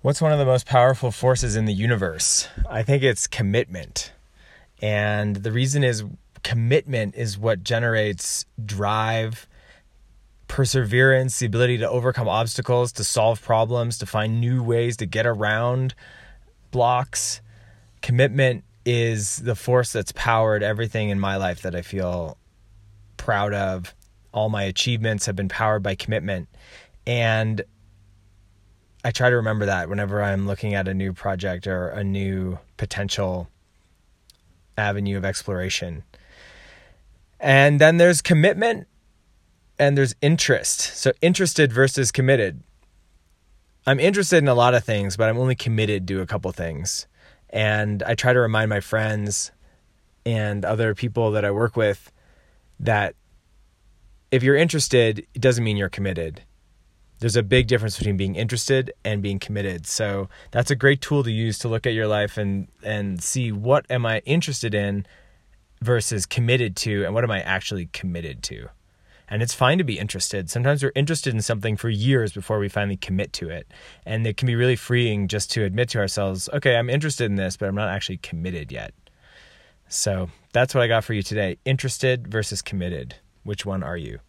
What's one of the most powerful forces in the universe? I think it's commitment. And the reason is commitment is what generates drive, perseverance, the ability to overcome obstacles, to solve problems, to find new ways to get around blocks. Commitment is the force that's powered everything in my life that I feel proud of. All my achievements have been powered by commitment. And I try to remember that whenever I'm looking at a new project or a new potential avenue of exploration. And then there's commitment and there's interest. So interested versus committed. I'm interested in a lot of things, but I'm only committed to a couple things. And I try to remind my friends and other people that I work with that if you're interested, it doesn't mean you're committed. There's a big difference between being interested and being committed. So that's a great tool to use to look at your life and see what am I interested in versus committed to and what am I actually committed to. And it's fine to be interested. Sometimes we're interested in something for years before we finally commit to it. And it can be really freeing just to admit to ourselves, okay, I'm interested in this, but I'm not actually committed yet. So that's what I got for you today. Interested versus committed. Which one are you?